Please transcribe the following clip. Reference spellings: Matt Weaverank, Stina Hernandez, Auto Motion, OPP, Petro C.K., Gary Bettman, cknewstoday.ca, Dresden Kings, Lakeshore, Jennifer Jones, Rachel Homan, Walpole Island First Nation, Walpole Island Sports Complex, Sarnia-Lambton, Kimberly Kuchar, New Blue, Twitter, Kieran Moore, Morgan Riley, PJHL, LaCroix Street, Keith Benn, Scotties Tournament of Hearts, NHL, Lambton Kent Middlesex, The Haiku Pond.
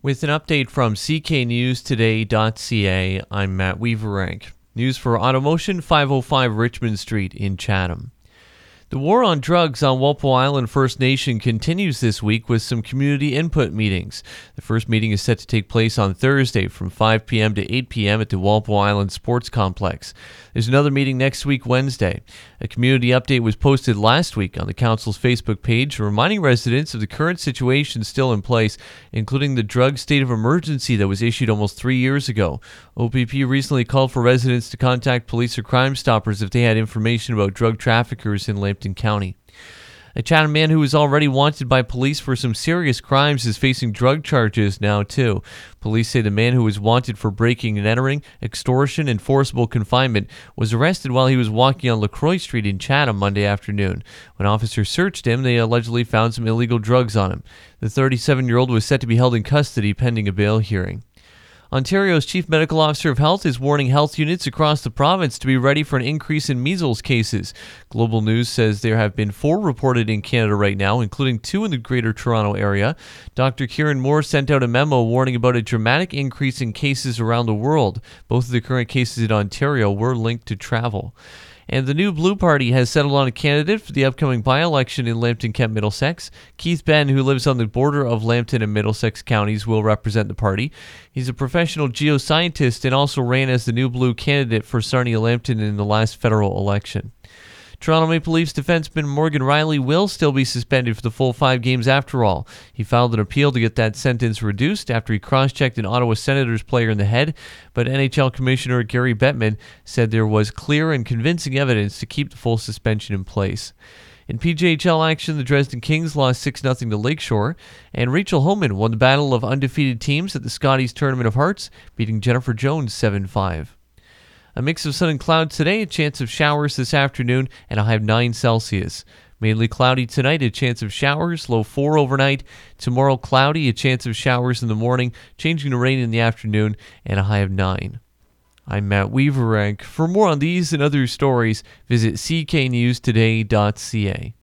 With an update from cknewstoday.ca, I'm Matt Weaverank. News for Auto Motion, 505 Richmond Street in Chatham. The war on drugs on Walpole Island First Nation continues this week with some community input meetings. The first meeting is set to take place on Thursday from 5 p.m. to 8 p.m. at the Walpole Island Sports Complex. There's another meeting next week, Wednesday. A community update was posted last week on the Council's Facebook page, reminding residents of the current situation still in place, including the drug state of emergency that was issued almost 3 years ago. OPP recently called for residents to contact police or Crime Stoppers if they had information about drug traffickers in Lambton County. A Chatham man who was already wanted by police for some serious crimes is facing drug charges now, too. Police say the man who was wanted for breaking and entering, extortion, and forcible confinement was arrested while he was walking on LaCroix Street in Chatham Monday afternoon. When officers searched him, they allegedly found some illegal drugs on him. The 37-year-old was set to be held in custody pending a bail hearing. Ontario's Chief Medical Officer of Health is warning health units across the province to be ready for an increase in measles cases. Global News says there have been 4 reported in Canada right now, including 2 in the Greater Toronto Area. Dr. Kieran Moore sent out a memo warning about a dramatic increase in cases around the world. Both of the current cases in Ontario were linked to travel. And the New Blue Party has settled on a candidate for the upcoming by-election in Lambton Kent Middlesex. Keith Benn, who lives on the border of Lambton and Middlesex counties, will represent the party. He's a professional geoscientist and also ran as the New Blue candidate for Sarnia-Lambton in the last federal election. Toronto Maple Leafs defenseman Morgan Riley will still be suspended for the full 5 games after all. He filed an appeal to get that sentence reduced after he cross-checked an Ottawa Senators player in the head, but NHL Commissioner Gary Bettman said there was clear and convincing evidence to keep the full suspension in place. In PJHL action, the Dresden Kings lost 6-0 to Lakeshore, and Rachel Homan won the battle of undefeated teams at the Scotties Tournament of Hearts, beating Jennifer Jones 7-5. A mix of sun and cloud today, a chance of showers this afternoon, and a high of 9 Celsius. Mainly cloudy tonight, a chance of showers, low 4 overnight. Tomorrow cloudy, a chance of showers in the morning, changing to rain in the afternoon, and a high of 9. I'm Matt Weaverank. For more on these and other stories, visit cknewstoday.ca.